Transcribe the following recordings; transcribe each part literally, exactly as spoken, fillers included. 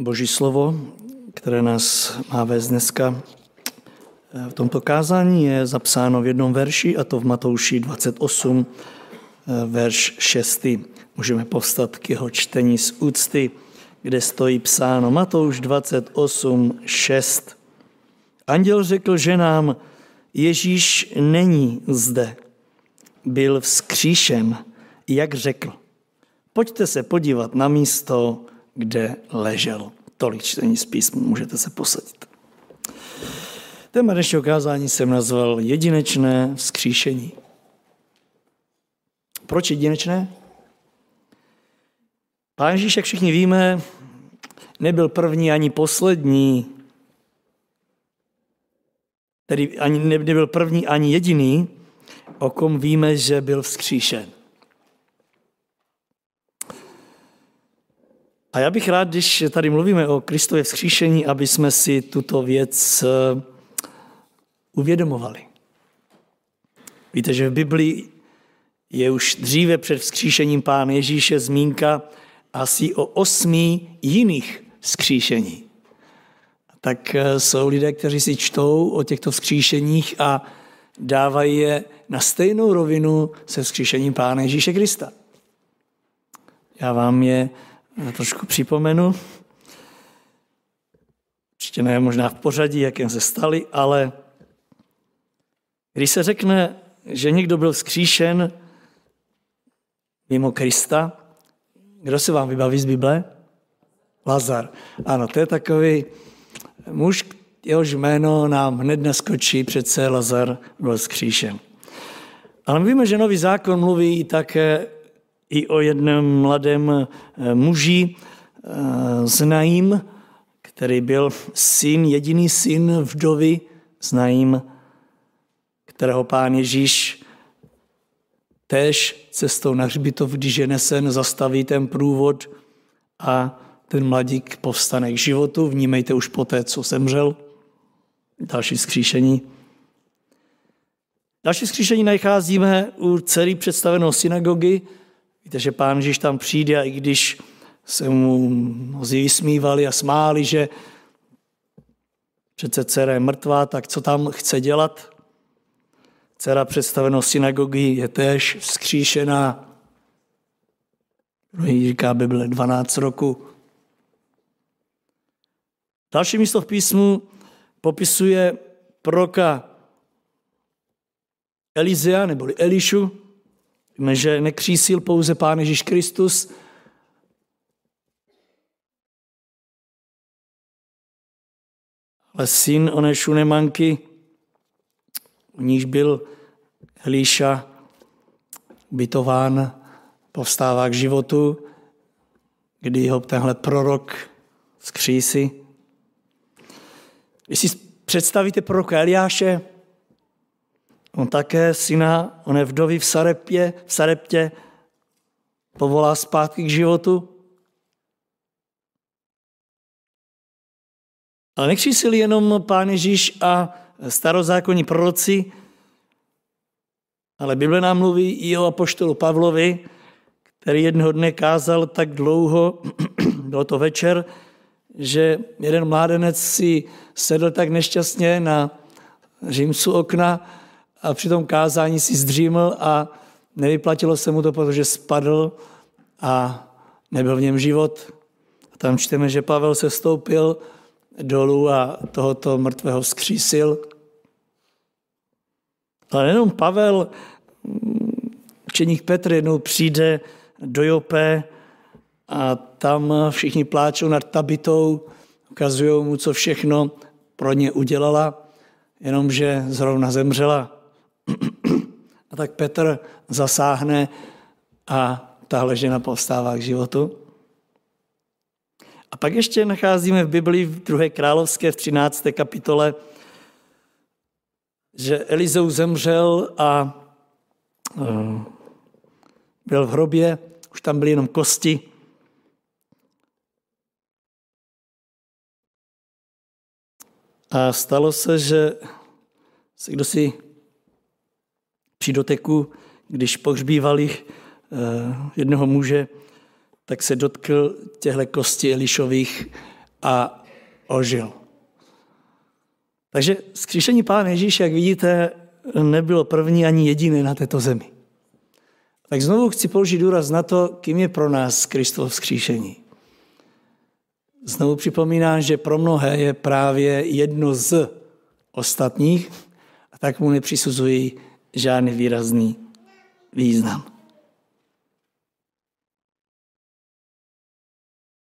Boží slovo, které nás má vést dneska v tomto kázání, je zapsáno v jednom verši, a to v Matouši dvacet osm, verš šest. Můžeme povstat k jeho čtení z úcty, kde stojí psáno Matouš dvacet osm šest. Anděl řekl ženám, Ježíš není zde, byl vzkříšen, jak řekl. Pojďte se podívat na místo, kde ležel. Tolik čtení z písm, můžete se posadit. Téma dnešního kázání jsem nazval jedinečné vzkříšení. Proč jedinečné? Pán Ježíš, jak všichni víme, nebyl první ani poslední, tedy ani nebyl první ani jediný, o kom víme, že byl vzkříšen. A já bych rád, když tady mluvíme o Kristově vzkříšení, aby jsme si tuto věc uvědomovali. Víte, že v Biblii je už dříve před vzkříšením Pána Ježíše zmínka asi o osmi jiných vzkříšení. Tak jsou lidé, kteří si čtou o těchto vzkříšeních a dávají je na stejnou rovinu se vzkříšením Pána Ježíše Krista. Já vám je trošku připomenu. Určitě ne možná v pořadí, jakém se stali, ale když se řekne, že někdo byl vzkříšen mimo Krista, kdo se vám vybaví z Bible? Lazar. Ano, to je takový muž, jehož jméno nám hned naskočí, přece Lazar byl vzkříšen. Ale my víme, že Nový zákon mluví také i o jednom mladém muži, Znajím, který byl syn, jediný syn vdovy Znajím, kterého Pán Ježíš též cestou na hřbitov, když je nesen, zastaví ten průvod a ten mladík povstane k životu. Vnímejte už poté, co zemřel. Další vzkříšení. Další vzkříšení nacházíme u dcery představeného synagogy. Víte, že Pán Ježíš tam přijde, a i když se mu mnozí vysmívali a smáli, že přece dcera je mrtvá, tak co tam chce dělat? Dcera představenou synagogy je též vzkříšená. Jí říká Bible dvanáct roku. Další místo v písmu popisuje proroka Elizea neboli Elišu, že nekřísil pouze Pán Ježíš Kristus, ale syn oné Šunemanky, u níž byl Elíša ubytován, povstává k životu, kdy ho tenhle prorok vzkřísí. Když si představíte proroka Eliáše, on také syna oné vdovy v Sareptě, v Sareptě povolá zpátky k životu. Ale nekřísili jenom Pán Ježíš a starozákonní proroci, ale Bible nám mluví i o apoštolu Pavlovi, který jednoho dne kázal tak dlouho, bylo to večer, že jeden mládenec si sedl tak nešťastně na římsu okna a při tom kázání si zdříml a nevyplatilo se mu to, protože spadl a nebyl v něm život. A tam čteme, že Pavel se stoupil dolů a tohoto mrtvého vzkřísil. Ale nejenom Pavel, učeník Petr jednou přijde do Jope a tam všichni pláčou nad Tabitou, ukazují mu, co všechno pro ně udělala, jenomže zrovna zemřela. A tak Petr zasáhne a tahle žena povstává k životu. A pak ještě nacházíme v Biblii v druhé královské v třinácté kapitole, že Elizeu zemřel a byl v hrobě, už tam byly jenom kosti. A stalo se, že se kdosi při doteku, když pohřbívali jednoho muže, tak se dotkl těchto kostí Elišových a ožil. Takže zkříšení Pána Ježíše, jak vidíte, nebylo první ani jediné na této zemi. Tak znovu chci položit důraz na to, kým je pro nás Kristovo vzkříšení. Znovu připomínám, že pro mnohé je právě jedno z ostatních, a tak mu nepřisuzují žádný výrazný význam.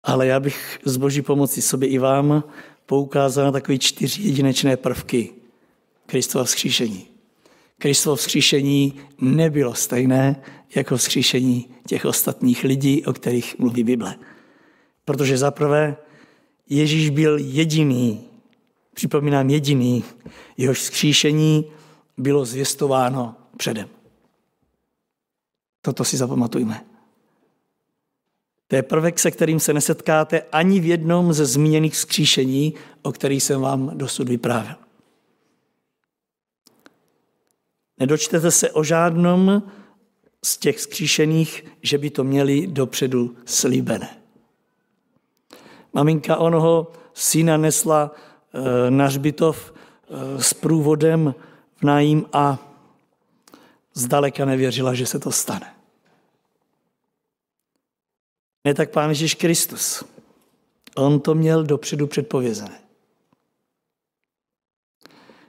Ale já bych s Boží pomocí sobě i vám poukázal na takové čtyři jedinečné prvky Kristova vzkříšení. Kristovo vzkříšení nebylo stejné jako vzkříšení těch ostatních lidí, o kterých mluví Bible. Protože zaprvé Ježíš byl jediný, připomínám jediný, jehož vzkříšení bylo zvěstováno předem. Toto si zapamatujme. To je prvek, se kterým se nesetkáte ani v jednom ze zmíněných vzkříšení, o kterých jsem vám dosud vyprávěl. Nedočtete se o žádnom z těch vzkříšených, že by to měli dopředu slíbené. Maminka onoho syna nesla na hřbitov s průvodem v nájím a zdaleka nevěřila, že se to stane. Ne tak Pán Ježíš Kristus. On to měl dopředu předpovězené.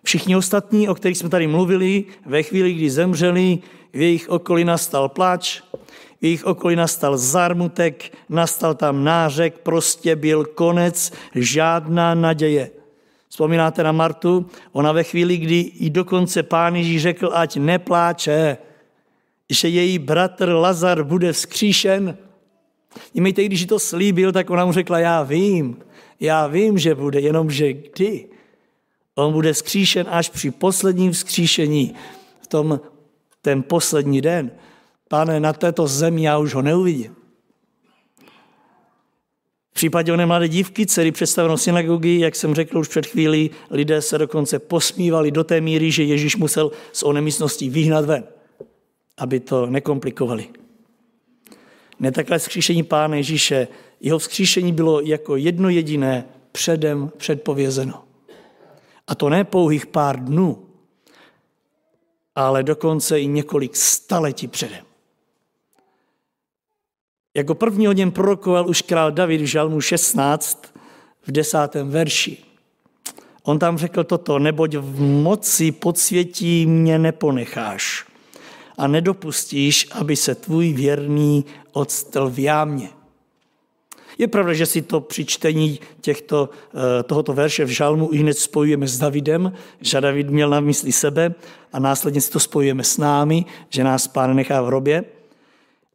Všichni ostatní, o kterých jsme tady mluvili, ve chvíli, kdy zemřeli, v jejich okolí nastal pláč, v jejich okolí nastal zármutek, nastal tam nářek, prostě byl konec, žádná naděje. Vzpomínáte na Martu? Ona ve chvíli, kdy i dokonce Pán Ježíš řekl, ať nepláče, že její bratr Lazar bude vzkříšen. Mějte, když to slíbil, tak ona mu řekla, já vím, já vím, že bude, jenomže kdy? On bude vzkříšen až při posledním vzkříšení, v tom ten poslední den. Pane, na této zemi já už ho neuvidím. V případě oné mladé dívky, dcery představenou synagogy, jak jsem řekl už před chvílí, lidé se dokonce posmívali do té míry, že Ježíš musel z oné místnosti vyhnat ven, aby to nekomplikovali. Ne takhle vzkříšení Pána Ježíše. Jeho vzkříšení bylo jako jedno jediné předem předpovězeno. A to ne pouhých pár dnů, ale dokonce i několik staletí předem. Jako první o něm prorokoval už král David v Žalmu šestnáct v desátém verši. On tam řekl toto, neboť v moci podsvětí mě neponecháš a nedopustíš, aby se tvůj věrný odstl v jámě. Je pravda, že si to při čtení těchto, tohoto verše v Žalmu i hned spojujeme s Davidem, že David měl na mysli sebe a následně si to spojujeme s námi, že nás Pán nechá v hrobě.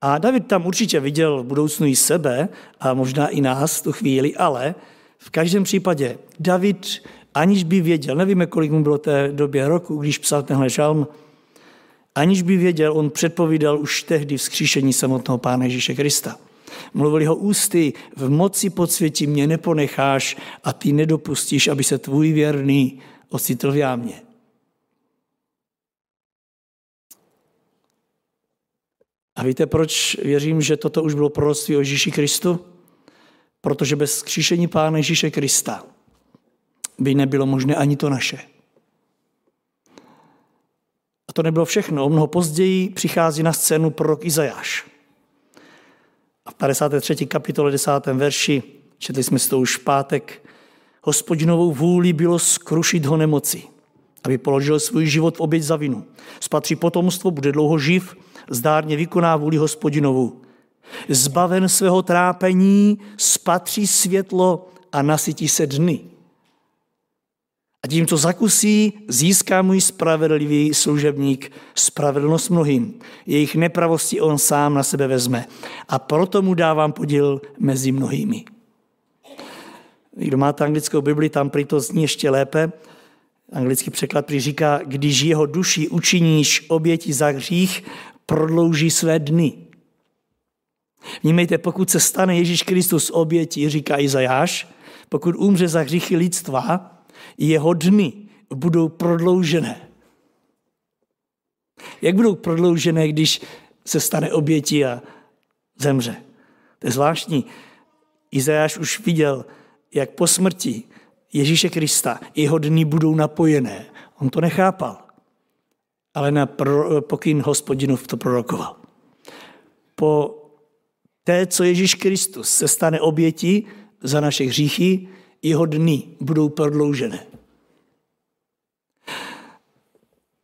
A David tam určitě viděl v budoucnu i sebe a možná i nás tu chvíli, ale v každém případě David, aniž by věděl, nevíme, kolik mu bylo té době roku, když psal tenhle žalm, aniž by věděl, on předpovídal už tehdy vzkříšení samotného Pána Ježíše Krista. Mluvil jeho ústy, v moci podsvětí mě neponecháš a ty nedopustíš, aby se tvůj věrný ocitl v jámě. A víte, proč věřím, že toto už bylo proroctví o Ježíši Kristu? Protože bez vzkříšení Pána Ježíše Krista by nebylo možné ani to naše. A to nebylo všechno. O mnoho později přichází na scénu prorok Izajáš. A v padesáté třetí kapitole desátém verši, četli jsme si to už v pátek, Hospodinovou vůli bylo skrušit ho nemoci, aby položil svůj život v oběť za vinu. Spatří potomstvo, bude dlouho živ, zdárně vykoná vůli Hospodinovou. Zbaven svého trápení, spatří světlo a nasytí se dny. A tím, co zakusí, získá můj spravedlivý služebník spravedlnost mnohým. Jejich nepravosti on sám na sebe vezme. A proto mu dávám podíl mezi mnohými. Kdo máte anglickou Bibli, tam prý to zní ještě lépe. Anglický překlad prý říká, když jeho duši učiníš oběti za hřích, prodlouží své dny. Vnímejte, pokud se stane Ježíš Kristus oběti, říká Izajáš, pokud umře za hříchy lidstva, jeho dny budou prodloužené. Jak budou prodloužené, když se stane obětí a zemře? To je zvláštní. Izajáš už viděl, jak po smrti Ježíše Krista jeho dny budou napojené. On to nechápal, ale na pokyn Hospodinův to prorokoval. Po té, co Ježíš Kristus se stane obětí za naše hříchy, jeho dny budou prodloužené.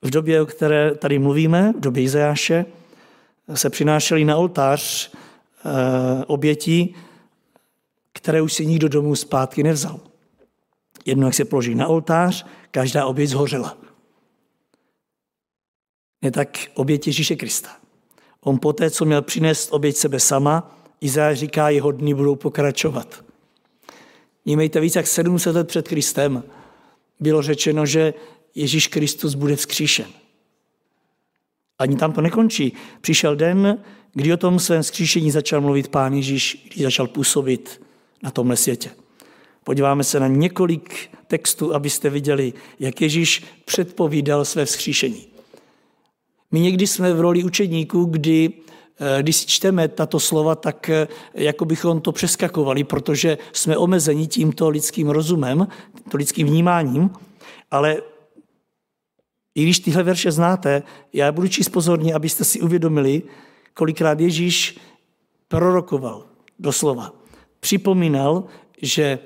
V době, o které tady mluvíme, v době Izajáše, se přinášely na oltář oběti, které už si nikdo domů zpátky nevzal. Jedno, jak se položí na oltář, každá oběť zhořela. Ne tak oběť Ježíše Krista. On poté, co měl přinést oběť sebe sama, Izajáš říká, jeho dny budou pokračovat. Nímejte víc jak sedm set let před Kristem bylo řečeno, že Ježíš Kristus bude vzkříšen. Ani tam to nekončí. Přišel den, kdy o tom svém vzkříšení začal mluvit Pán Ježíš, když začal působit na tomhle světě. Podíváme se na několik textů, abyste viděli, jak Ježíš předpovídal své vzkříšení. My někdy jsme v roli učedníků, kdy, když si čteme tato slova, tak jako bychom to přeskakovali, protože jsme omezeni tímto lidským rozumem, tímto lidským vnímáním, ale i když tyhle verše znáte, já budu číst pozorně, abyste si uvědomili, kolikrát Ježíš prorokoval doslova. Připomínal, že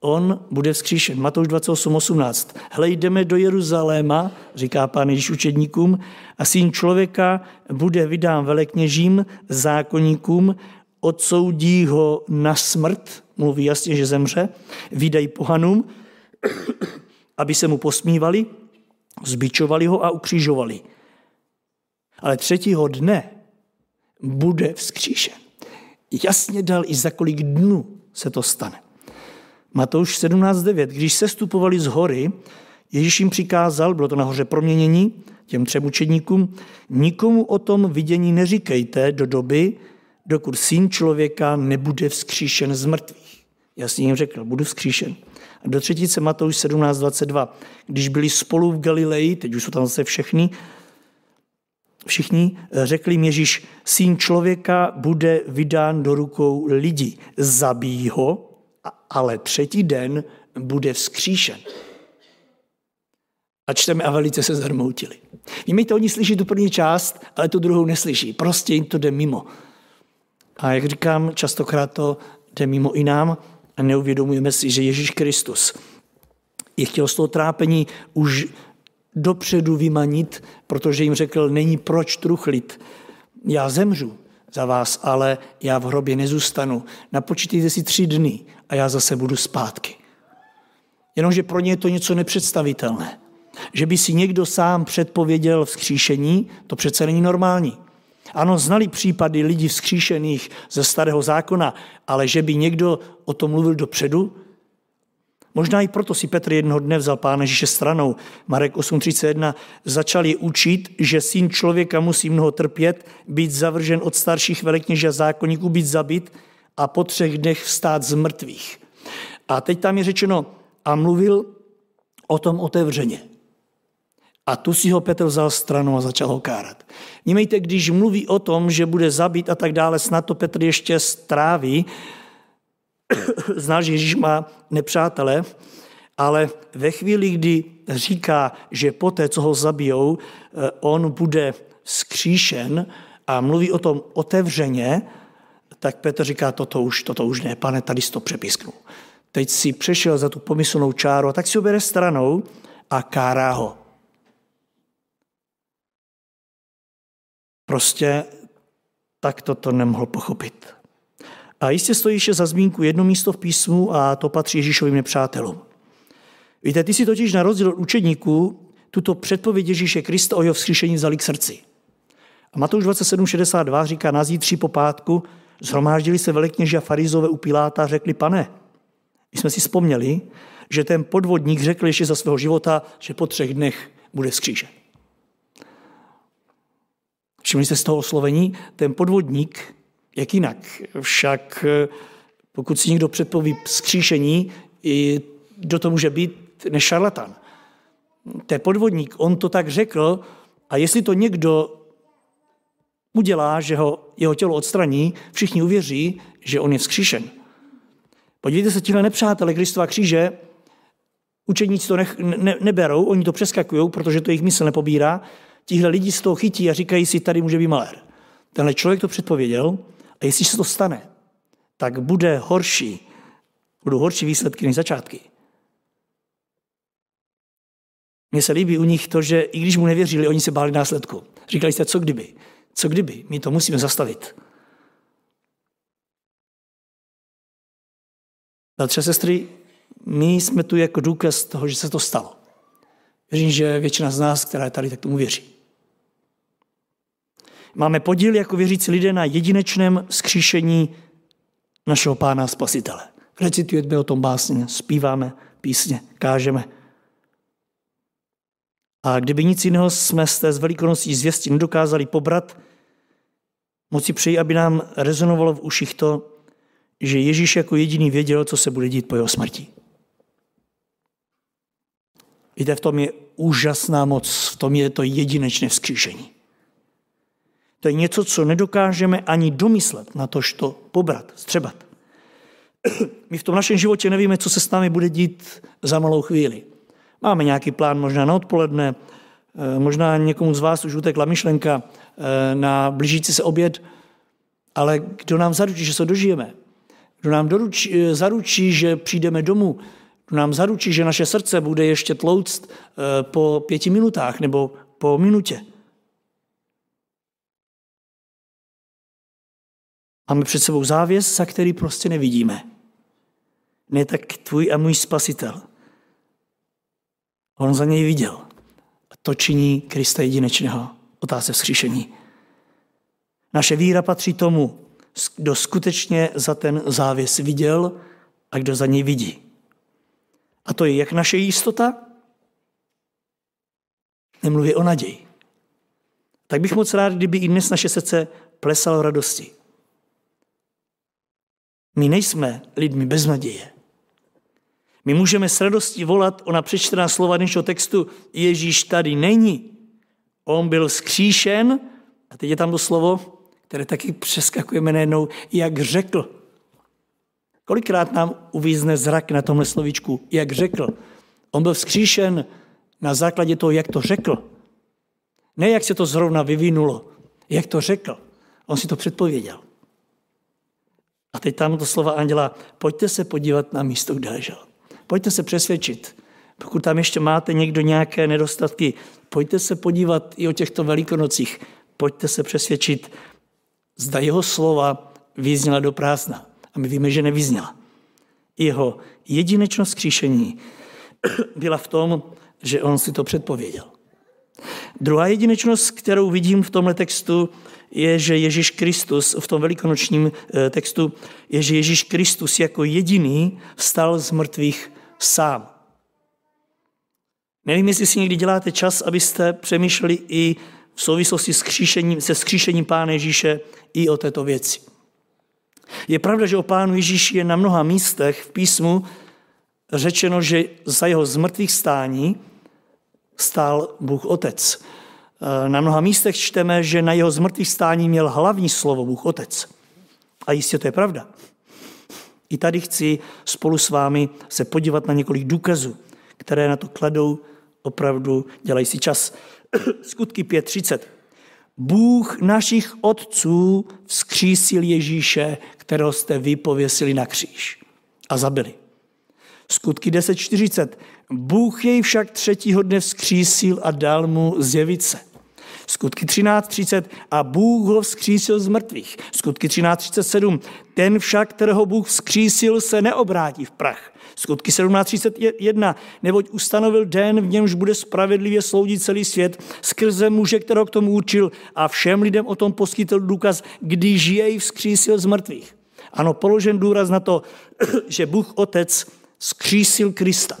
on bude vzkříšen. Matouš dvacet osm osmnáct. Hle, jdeme do Jeruzaléma, říká Pán Ježíš učedníkům, a syn člověka bude vydán velekněžím, zákonníkům, odsoudí ho na smrt, mluví jasně, že zemře, vydají pohanům, aby se mu posmívali, zbičovali ho a ukřižovali. Ale třetího dne bude vzkříšen. Jasně dal, i za kolik dnů se to stane. Matouš sedmnáct devět. Když sestupovali z hory, Ježíš jim přikázal, bylo to na hoře proměnění, těm třem učedníkům, nikomu o tom vidění neříkejte do doby, dokud syn člověka nebude vzkříšen z mrtvých. Jasně jim řekl, budu vzkříšen. A do třetice Matouš sedmnáct dvacet dva. Když byli spolu v Galileji, teď už jsou tam zase všechny, všichni, řekli jim Ježíš, syn člověka bude vydán do rukou lidí. Zabijí ho, ale třetí den bude vzkříšen. A čteme, a velice se zarmoutili. Vímejte, oni slyší tu první část, ale tu druhou neslyší. Prostě jim to jde mimo. A jak říkám, častokrát to jde mimo i nám a neuvědomujeme si, že Ježíš Kristus je chtěl z toho trápení už dopředu vymanit, protože jim řekl, není proč truchlit. Já zemřu za vás, ale já v hrobě nezůstanu. Napočítejte si tři dny a já zase budu zpátky. Jenomže pro ně je to něco nepředstavitelné. Že by si někdo sám předpověděl vzkříšení, to přece není normální. Ano, znali případy lidí vzkříšených ze starého zákona, ale že by někdo o tom mluvil dopředu? Možná i proto si Petr jednoho dne vzal Pána Ježíše stranou. Marek osm třicet jedna začal je učit, že syn člověka musí mnoho trpět, být zavržen od starších velekněží a zákonníků, být zabit a po třech dnech vstát z mrtvých. A teď tam je řečeno, a mluvil o tom otevřeně. A tu si ho Petr vzal stranu a začal ho kárat. Vnímejte, když mluví o tom, že bude zabit a tak dále, snad to Petr ještě stráví. Znal, že Ježíš má nepřátele, ale ve chvíli, kdy říká, že poté, co ho zabijou, on bude vzkříšen a mluví o tom otevřeně, tak Petr říká, toto už, toto už ne, pane, tady si to přepisknu. Teď si přešel za tu pomyslnou čáru a tak si ho bere stranou a kárá ho. Prostě tak toto nemohl pochopit. A jistě stojí ještě za zmínku jedno místo v písmu a to patří Ježíšovým nepřátelům. Víte, ty si totiž na rozdíl od učedníků tuto předpověď Ježíše Krista o jeho vzkříšení vzali k srdci. A Matouš dvacet sedm šedesát dva říká, nazítří po pátku shromáždili se velekněží a farizové u Piláta a řekli, pane, my jsme si vzpomněli, že ten podvodník řekl ještě za svého života, že po třech dnech bude vzkříšen. Všimli jste z toho oslovení, ten podvodník. Jak jinak? Však pokud si někdo předpoví vzkříšení, kdo to může být než šarlatan. To je podvodník, on to tak řekl a jestli to někdo udělá, že ho jeho tělo odstraní, všichni uvěří, že on je vzkříšen. Podívejte se, tihle nepřátelé Kristova kříže, učeníci to nech, ne, neberou, oni to přeskakují, protože to jejich mysl nepobírá. Tihle lidi z toho chytí a říkají si, tady může být malér. Tenhle člověk to předpověděl a jestli se to stane, tak bude horší, budou horší výsledky než začátky. Mně se líbí u nich to, že i když mu nevěřili, oni se báli následku. Říkali jste, co kdyby, co kdyby, my to musíme zastavit. Bratře, sestry, my jsme tu jako důkaz toho, že se to stalo. Věřím, že většina z nás, která je tady, tak tomu věří. Máme podíl jako věřící lidé na jedinečném vzkříšení našeho Pána a Spasitele. Recitujeme o tom básně, zpíváme písně, kážeme. A kdyby nic jiného jsme z té velikoností zvěstí nedokázali pobrat, moc si přeji, aby nám rezonovalo v uších to, že Ježíš jako jediný věděl, co se bude dít po jeho smrti. Víte, v tom je úžasná moc, v tom je to jedinečné vzkříšení. To je něco, co nedokážeme ani domyslet, natož to pobrat, střebat. My v tom našem životě nevíme, co se s námi bude dít za malou chvíli. Máme nějaký plán možná na odpoledne, možná někomu z vás už utekla myšlenka na blížící se oběd, ale kdo nám zaručí, že se dožijeme? Kdo nám doručí, zaručí, že přijdeme domů? Kdo nám zaručí, že naše srdce bude ještě tlouct po pěti minutách nebo po minutě? Máme před sebou závěs, za který prostě nevidíme. Ne tak tvůj a můj Spasitel. On za něj viděl. A to činí Krista jedinečného. Otázka vzkříšení. Naše víra patří tomu, kdo skutečně za ten závěs viděl a kdo za něj vidí. A to je jak naše jistota, nemluví o naději. Tak bych moc rád, kdyby i dnes naše srdce plesalo radosti. My nejsme lidmi bez naděje. My můžeme s radostí volat ona přečtená slova dnešního textu Ježíš tady není. On byl vzkříšen, a teď je tam to slovo, které taky přeskakujeme najednou, jak řekl. Kolikrát nám uvízne zrak na tomhle slovíčku, jak řekl. On byl vzkříšen na základě toho, jak to řekl. Ne, jak se to zrovna vyvinulo, jak to řekl. On si to předpověděl. A teď tam to slova anděla, pojďte se podívat na místo, kde ležel. Pojďte se přesvědčit. Pokud tam ještě máte někdo nějaké nedostatky, pojďte se podívat i o těchto velikonocích. Pojďte se přesvědčit, zda jeho slova vyzněla do prázdna. A my víme, že nevyzněla. Jeho jedinečnost vzkříšení byla v tom, že on si to předpověděl. Druhá jedinečnost, kterou vidím v tomhle textu, je, že Ježíš Kristus, v tom velikonočním textu, je, že Ježíš Kristus jako jediný vstal z mrtvých sám. Nevím, jestli si někdy děláte čas, abyste přemýšleli i v souvislosti s kříšením, se skříšením Pána Ježíše i o této věci. Je pravda, že o Pánu Ježíši je na mnoha místech v písmu řečeno, že za jeho zmrtvých stání stál Bůh Otec. Na mnoha místech čteme, že na jeho zmrtvých stání měl hlavní slovo Bůh Otec. A jistě to je pravda. I tady chci spolu s vámi se podívat na několik důkazů, které na to kladou, opravdu dělají si čas. Skutky pět třicet. Bůh našich otců vzkřísil Ježíše, kterého jste vy pověsili na kříž a zabili. Skutky deset čtyřicet. Bůh jej však třetího dne vzkřísil a dal mu zjevit se. Skutky třináct třicet. A Bůh ho vzkřísil z mrtvých. Skutky třináct třicet sedm. Ten však, kterého Bůh vzkřísil, se neobrátí v prach. Skutky sedmnáct třicet jedna. Neboť ustanovil den, v němž bude spravedlivě soudit celý svět skrze muže, kterého k tomu určil, a všem lidem o tom poskytl důkaz, když jej vzkřísil z mrtvých. Ano, položen důraz na to, že Bůh Otec vzkřísil Krista.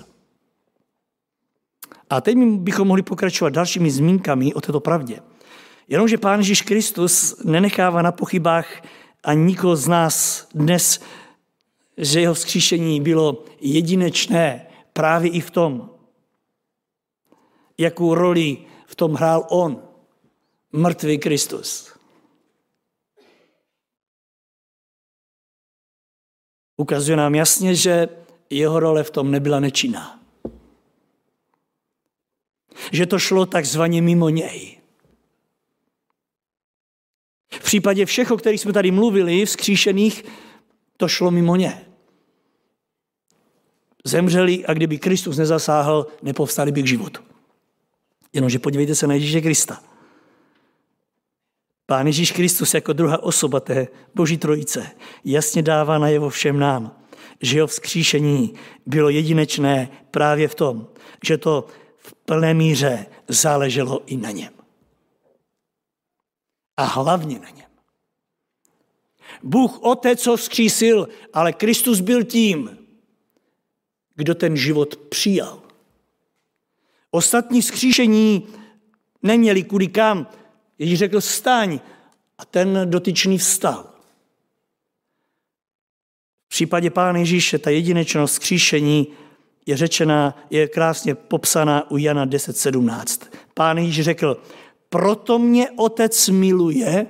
A teď bychom mohli pokračovat dalšími zmínkami o této pravdě. Jenomže Pán Ježíš Kristus nenechává na pochybách a nikoho z nás dnes, že jeho vzkříšení bylo jedinečné právě i v tom, jakou roli v tom hrál on, mrtvý Kristus. Ukazuje nám jasně, že jeho role v tom nebyla nečinná. Že to šlo takzvaně mimo něj. V případě všech, o kterých jsme tady mluvili, vzkříšených, to šlo mimo ně. Zemřeli a kdyby Kristus nezasáhl, nepovstali by k životu. Jenomže podívejte se na Ježíše Krista. Pán Ježíš Kristus jako druhá osoba té Boží trojice jasně dává najevo všem nám, že jeho vzkříšení bylo jedinečné právě v tom, že to v plné míře záleželo i na něm. A hlavně na něm. Bůh Otec ho vzkřísil, ale Kristus byl tím, kdo ten život přijal. Ostatní vzkříšení neměli kudy kam. Ježíš řekl vstaň a ten dotyčný vstal. V případě Pána Ježíše ta jedinečnost vzkříšení je řečená, je krásně popsaná u Jana deset sedmnáct. Pán Ježíš řekl, proto mě Otec miluje,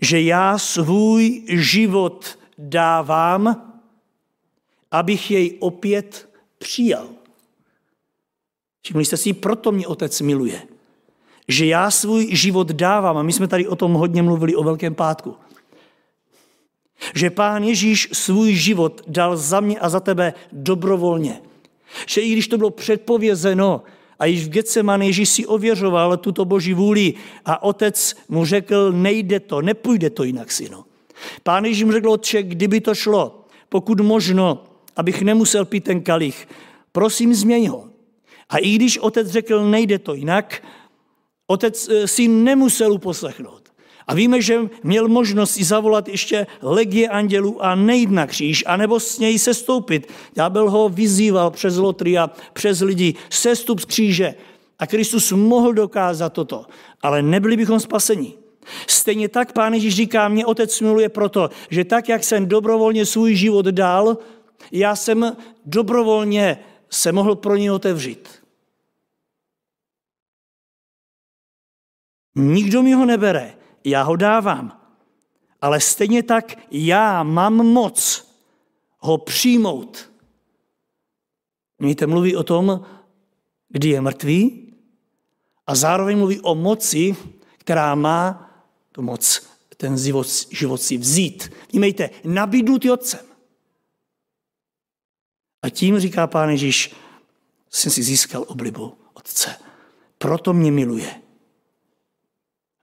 že já svůj život dávám, abych jej opět přijal. Všimli jste si, proto mě Otec miluje, že já svůj život dávám. A my jsme tady o tom hodně mluvili o Velkém pátku. Že Pán Ježíš svůj život dal za mě a za tebe dobrovolně. Že i když to bylo předpovězeno a již v Getsemane Ježíš si ověřoval tuto Boží vůli a Otec mu řekl, nejde to, nepůjde to jinak, synu. Pán Ježíš mu řekl, Otče, kdyby to šlo, pokud možno, abych nemusel pít ten kalich, prosím, změň ho. A i když Otec řekl, nejde to jinak, Otec si nemusel uposlechnout. A víme, že měl možnost i zavolat ještě legie andělů a nejít na kříž, anebo s něj sestoupit. Ďábel ho vyzýval přes lotria, přes lidi, sestup z kříže. A Kristus mohl dokázat toto, ale nebyli bychom spaseni. Stejně tak Pán Ježíš říká, mě Otec miluje proto, že tak, jak jsem dobrovolně svůj život dal, já jsem dobrovolně se mohl pro něj otevřít. Nikdo mi ho nebere, já ho dávám. Ale stejně tak já mám moc ho přijmout. Mějte mluví o tom, kdy je mrtvý a zároveň mluví o moci, která má tu moc, ten život, život si vzít. Vnímejte, nabídnutý Otcem. A tím, říká Pán Ježíš, jsem si získal oblibu Otce. Proto mě miluje.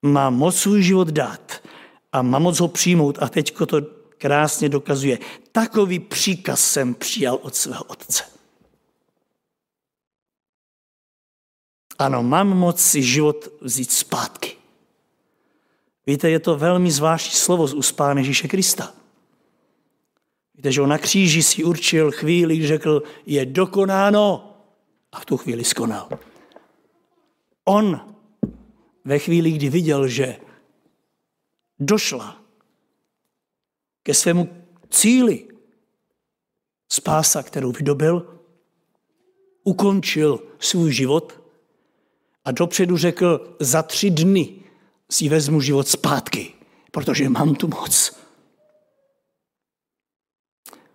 Má moc svůj život dát a má moc ho přijmout. A teďko to krásně dokazuje. Takový příkaz jsem přijal od svého Otce. Ano, mám moc si život vzít zpátky. Víte, je to velmi zvláštní slovo z úst Pána Ježíše Krista. Víte, že on na kříži si určil chvíli, když řekl, je dokonáno. A v tu chvíli skonal. On ve chvíli, kdy viděl, že došla ke svému cíli spása, kterou vydobil, ukončil svůj život a dopředu řekl, za tři dny si vezmu život zpátky, protože mám tu moc.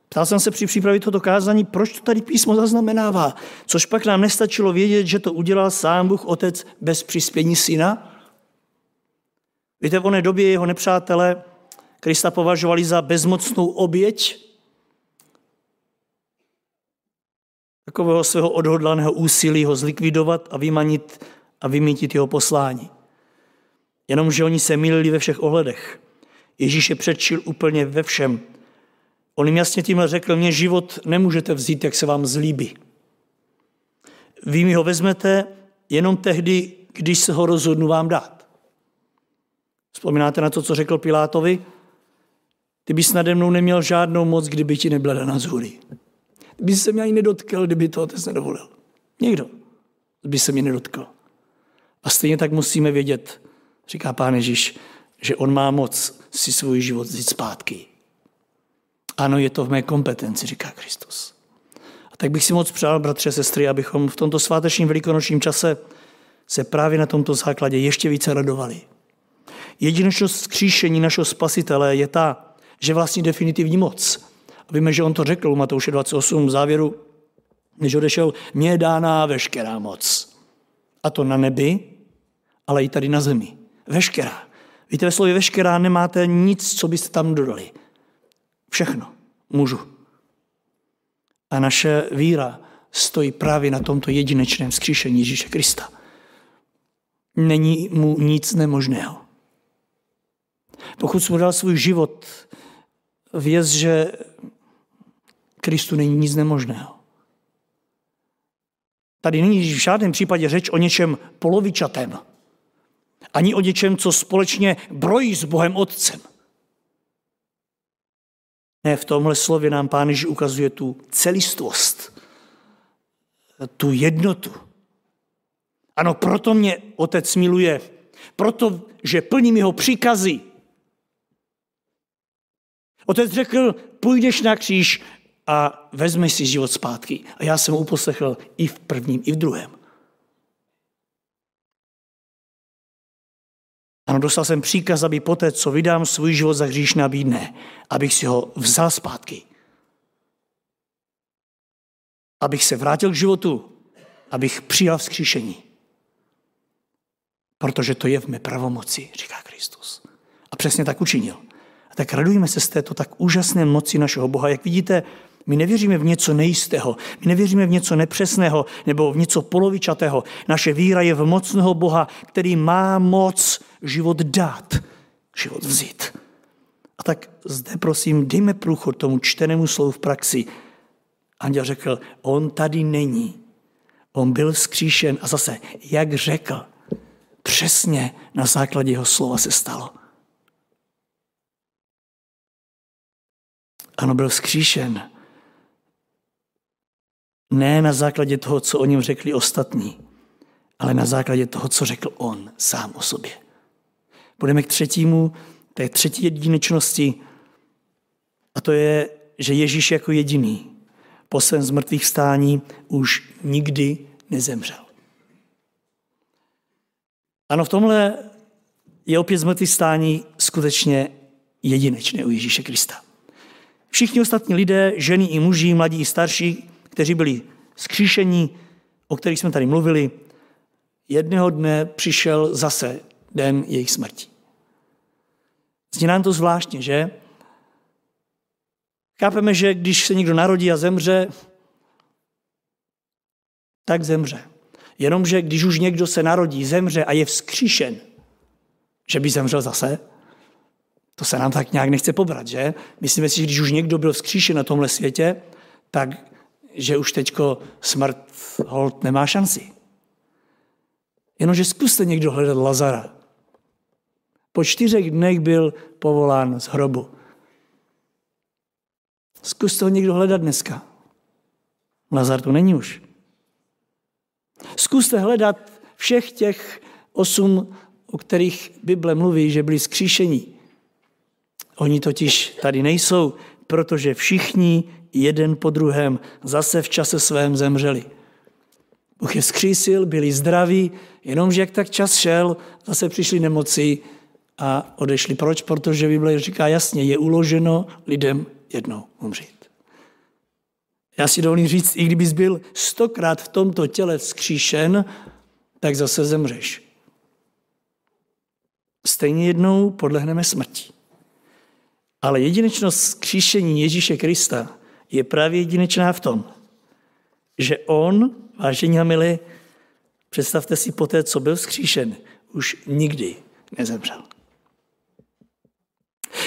Ptal jsem se při přípravě toho kázání, proč to tady písmo zaznamenává, což pak nám nestačilo vědět, že to udělal sám Bůh Otec bez přispění Syna. Víte, v oné době jeho nepřátelé Krista považovali za bezmocnou oběť takového svého odhodlaného úsilí ho zlikvidovat a vymanit a vymítit jeho poslání. Jenomže oni se mýlili ve všech ohledech. Ježíš je předčil úplně ve všem. On jim jasně tímhle řekl, mě život nemůžete vzít, jak se vám zlíbí. Vy mi ho vezmete jenom tehdy, když se ho rozhodnu vám dát. Vzpomínáte na to, co řekl Pilátovi? Ty bys nade mnou neměl žádnou moc, kdyby ti nebyla dana z hůry. Ty bys se mě ani nedotkl, kdyby to Otec nedovolil. Nikdo by se mě nedotkl. A stejně tak musíme vědět, říká Pán Ježíš, že on má moc si svůj život vzít zpátky. Ano, je to v mé kompetenci, říká Kristus. A tak bych si moc přál, bratře, sestry, abychom v tomto svátečním velikonočním čase se právě na tomto základě ještě více radovali. Jedinečnost vzkříšení našeho Spasitele je ta, že vlastní definitivní moc. Víme, že on to řekl u Matouše dvacet osm v závěru, když odešel, mně je dána veškerá moc. A to na nebi, ale i tady na zemi. Veškerá. Víte, ve slově veškerá nemáte nic, co byste tam dodali. Všechno. Můžu. A naše víra stojí právě na tomto jedinečném vzkříšení Ježíše Krista. Není mu nic nemožného. Pokud jsi mu dal svůj život, věz, že Kristu není nic nemožného. Tady není v žádném případě řeč o něčem polovičatém. Ani o něčem, co společně brojí s Bohem Otcem. Ne, v tomhle slově nám Pán Ježíš ukazuje tu celistvost, tu jednotu. Ano, proto mě Otec miluje, protože plním jeho příkazy. Otec řekl, půjdeš na kříž a vezmeš si život zpátky. A já jsem ho uposlechl i v prvním, i v druhém. Ano, dostal jsem příkaz, aby poté, co vydám svůj život za hříšné a bídné, abych si ho vzal zpátky. Abych se vrátil k životu, abych přijal vzkříšení. Protože to je v mé pravomoci, říká Kristus. A přesně tak učinil. A tak radujme se z této tak úžasné moci našeho Boha. Jak vidíte, my nevěříme v něco nejistého, my nevěříme v něco nepřesného nebo v něco polovičatého. Naše víra je v mocného Boha, který má moc život dát, život vzít. A tak zde, prosím, dejme průchod tomu čtenému slovu v praxi. Anděl řekl, on tady není. On byl vzkříšen a zase, jak řekl, přesně na základě jeho slova se stalo. Ano, byl vzkříšen. Ne na základě toho, co o něm řekli ostatní, ale na základě toho, co řekl on sám o sobě. Půjdeme k třetímu, té třetí jedinečnosti, a to je, že Ježíš jako jediný po svém zmrtvýchvstání už nikdy nezemřel. Ano, v tomhle je opět zmrtvýchvstání skutečně jedinečné u Ježíše Krista. Všichni ostatní lidé, ženy i muži, mladí i starší, kteří byli zkříšení, o kterých jsme tady mluvili, jednoho dne přišel zase den jejich smrti. Zní nám to zvláštně, že? Chápeme, že když se někdo narodí a zemře, tak zemře. Jenomže když už někdo se narodí, zemře a je vzkříšen, že by zemřel zase, to se nám tak nějak nechce pobrat, že? Myslíme si, že když už někdo byl vzkříšen na tomhle světě, tak že už teďko smrt holt nemá šanci. Jenomže zkuste někdo hledat Lazara. Po čtyřech dnech byl povolán z hrobu. Zkuste ho někdo hledat dneska. Lazar tu není už. Zkuste hledat všech těch osm, o kterých Bible mluví, že byli zkříšení. Oni totiž tady nejsou, protože všichni jeden po druhém zase v čase svém zemřeli. Bůh je vzkřísil, byli zdraví, jenomže jak tak čas šel, zase přišli nemoci a odešli. Proč? Protože Bible říká jasně, je uloženo lidem jednou umřít. Já si dovolím říct, i kdybys byl stokrát v tomto těle vzkříšen, tak zase zemřeš. Stejně jednou podlehneme smrti. Ale jedinečnost vzkříšení Ježíše Krista je právě jedinečná v tom, že on, vážení a milí, představte si poté, co byl vzkříšen, už nikdy nezemřel.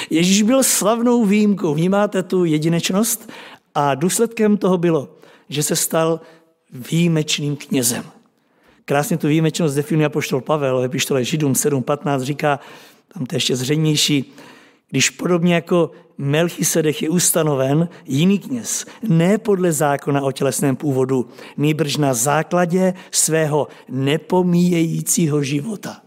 Ježíš byl slavnou výjimkou, vnímáte tu jedinečnost? A důsledkem toho bylo, že se stal výjimečným knězem. Krásně tu výjimečnost definuje apoštol Pavel, v epištole Židům sedm patnáct říká, tam to ještě zřejmější, když podobně jako Melchisedech je ustanoven jiný kněz, ne podle zákona o tělesném původu, nýbrž na základě svého nepomíjejícího života.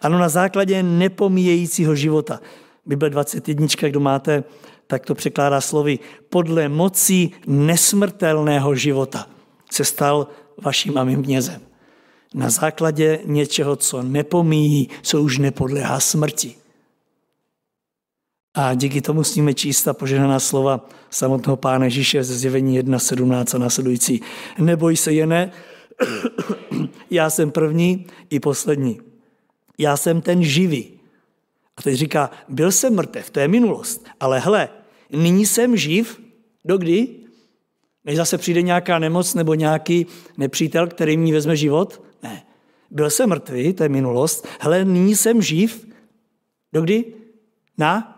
Ano, na základě nepomíjejícího života. Bible dvacet jedna, kdo máte, tak to překládá slovy podle moci nesmrtelného života se stal vaším a mým knězem. Na základě něčeho, co nepomíjí, co už nepodléhá smrti. A díky tomu smíme číst a požehnaná slova samotného Pána Ježíše ze Zjevení jedna sedmnáct a následující. Neboj se, Jene, já jsem první i poslední. Já jsem ten živý. A teď říká, byl jsem mrtev, to je minulost, ale hle, nyní jsem živ, dokdy? Než zase přijde nějaká nemoc nebo nějaký nepřítel, který mi vezme život? Ne. Byl jsem mrtvý, to je minulost, hle, nyní jsem živ, dokdy? Na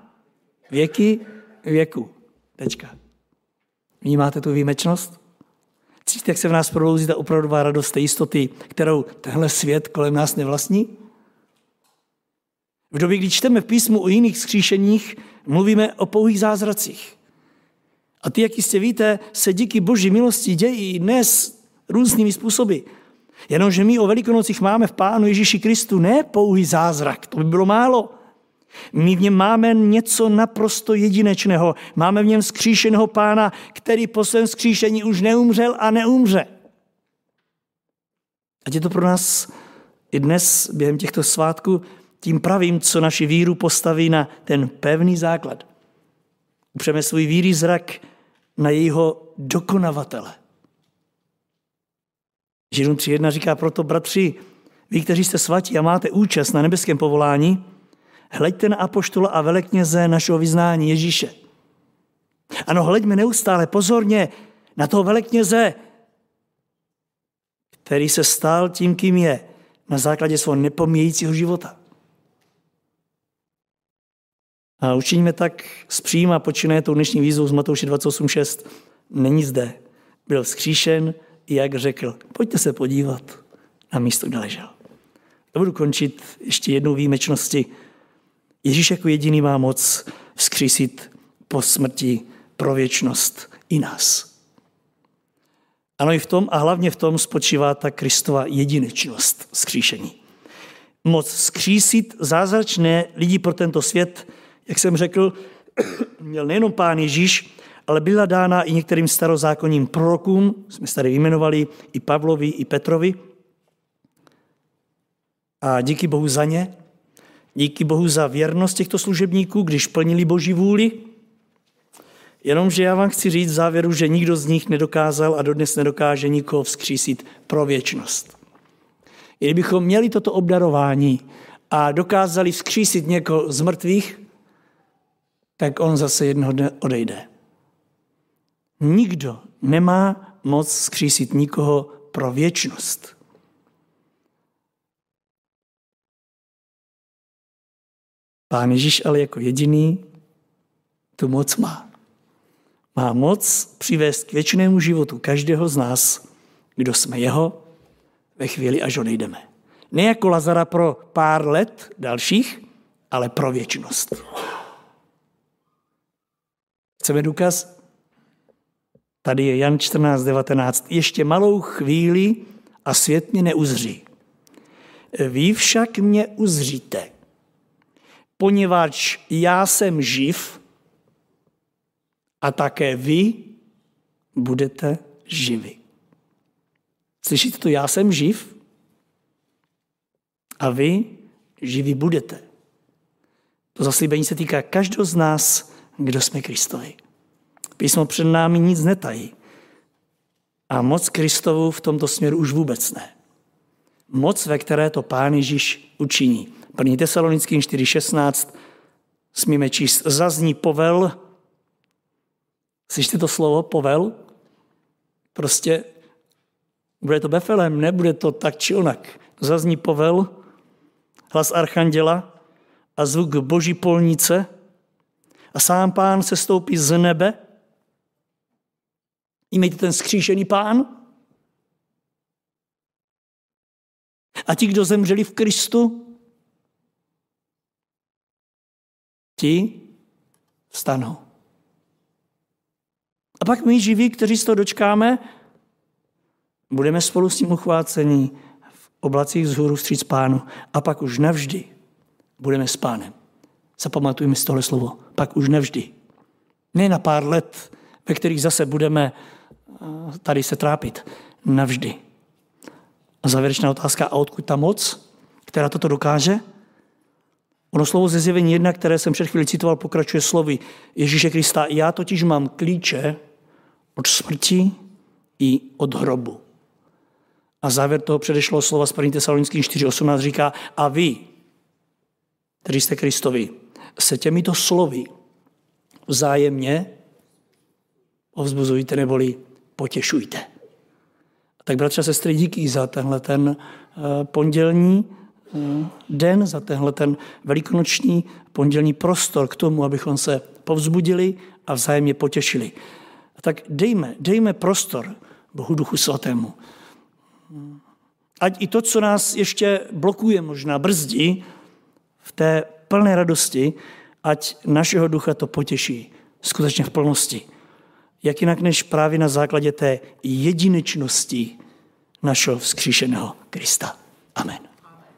věky věku. Tečka. Vnímáte tu výjimečnost? Cítíte, jak se v nás probouzí ta opravdová radost té jistoty, kterou tenhle svět kolem nás nevlastní? V době, kdy čteme v písmu o jiných vzkříšeních, mluvíme o pouhých zázracích. A ty, jak jistě víte, se díky Boží milosti dějí dnes různými způsoby. Jenomže my o Velikonocích máme v Pánu Ježíši Kristu ne pouhý zázrak, to by bylo málo. My v něm máme něco naprosto jedinečného. Máme v něm vzkříšeného Pána, který po svém vzkříšení už neumřel a neumře. Ať je to pro nás i dnes během těchto svátků tím pravým, co naši víru postaví na ten pevný základ. Upřeme svůj víry zrak na jejího dokonavatele. Židům tři jedna říká, proto bratři, vy, kteří jste svatí a máte účast na nebeském povolání, hleďte na apoštola a velekněze našeho vyznání Ježíše. Ano, hleďme neustále pozorně na toho velekněze, který se stal tím, kým je, na základě svého nepomíjejícího života. A učiníme tak zpříma, počínaje tou dnešní výzvou z Matouše dvacet osm šest. Není zde, byl vzkříšen, jak řekl. Pojďte se podívat na místo, kde ležel. Já budu končit ještě jednou výjimečnosti. Ježíš jako jediný má moc vzkřísit po smrti pro věčnost i nás. Ano, i v tom a hlavně v tom spočívá ta Kristova jedinečnost vzkříšení. Moc vzkřísit zázračné lidi pro tento svět, jak jsem řekl, měl nejenom Pán Ježíš, ale byla dána i některým starozákonním prorokům, jsme se tady vyjmenovali, i Pavlovi, i Petrovi. A díky Bohu za ně, díky Bohu za věrnost těchto služebníků, když plnili Boží vůli. Jenomže já vám chci říct v závěru, že nikdo z nich nedokázal a dodnes nedokáže nikoho vzkřísit pro věčnost. I kdybychom měli toto obdarování a dokázali vzkřísit někoho z mrtvých, tak on zase jednoho dne odejde. Nikdo nemá moc vzkřísit nikoho pro věčnost. Pán Ježíš ale jako jediný tu moc má. Má moc přivést k věčnému životu každého z nás, kdo jsme jeho, ve chvíli, až odejdeme. Ne jako Lazara pro pár let dalších, ale pro věčnost. Chceme důkaz? Tady je Jan čtrnáct devatenáct. Ještě malou chvíli a svět mě neuzří. Vy však mě uzříte. Poněvadž já jsem živ a také vy budete živi. Slyšíte to? Já jsem živ a vy živi budete. To zaslíbení se týká každého z nás, kdo jsme Kristovi. Písmo před námi nic netají. A moc Kristovu v tomto směru už vůbec ne. Moc, ve které to Pán Ježíš učiní. první Tesalonickým čtyři šestnáct smíme číst, zazní povel. Slyšte to slovo, povel? Prostě bude to befelem, nebude to tak či onak. Zazní povel, hlas archanděla a zvuk Boží polnice a sám Pán se stoupí z nebe. Jmenujte ten zkříšený Pán. A ti, kdo zemřeli v Kristu, ti vstanou. A pak my živí, kteří z toho dočkáme, budeme spolu s ním uchváceni v oblacích vzhůru vstříc Pánu. A pak už navždy budeme s Pánem. Zapamatujme si tohle slovo. Pak už navždy. Ne na pár let, ve kterých zase budeme tady se trápit. Navždy. A závěrečná otázka, a odkud ta moc, která toto dokáže? Ono slovo ze Zjevení jedna, které jsem před chvíli citoval, pokračuje slovy Ježíše Krista. Já totiž mám klíče od smrti i od hrobu. A závěr toho předešlého slova z první Tesalonickým čtyři osmnáct říká, a vy, kteří jste Kristovi, se těmito slovy vzájemně povzbuzujte neboli potěšujte. Tak bratře a sestry, díky za tenhle ten pondělní den, za tenhle ten velikonoční pondělní prostor k tomu, abychom se povzbudili a vzájemně potěšili. Tak dejme, dejme prostor Bohu Duchu Svatému. Ať i to, co nás ještě blokuje, možná brzdí, v té plné radosti, ať našeho ducha to potěší skutečně v plnosti. Jak jinak než právě na základě té jedinečnosti našeho vzkříšeného Krista. Amen.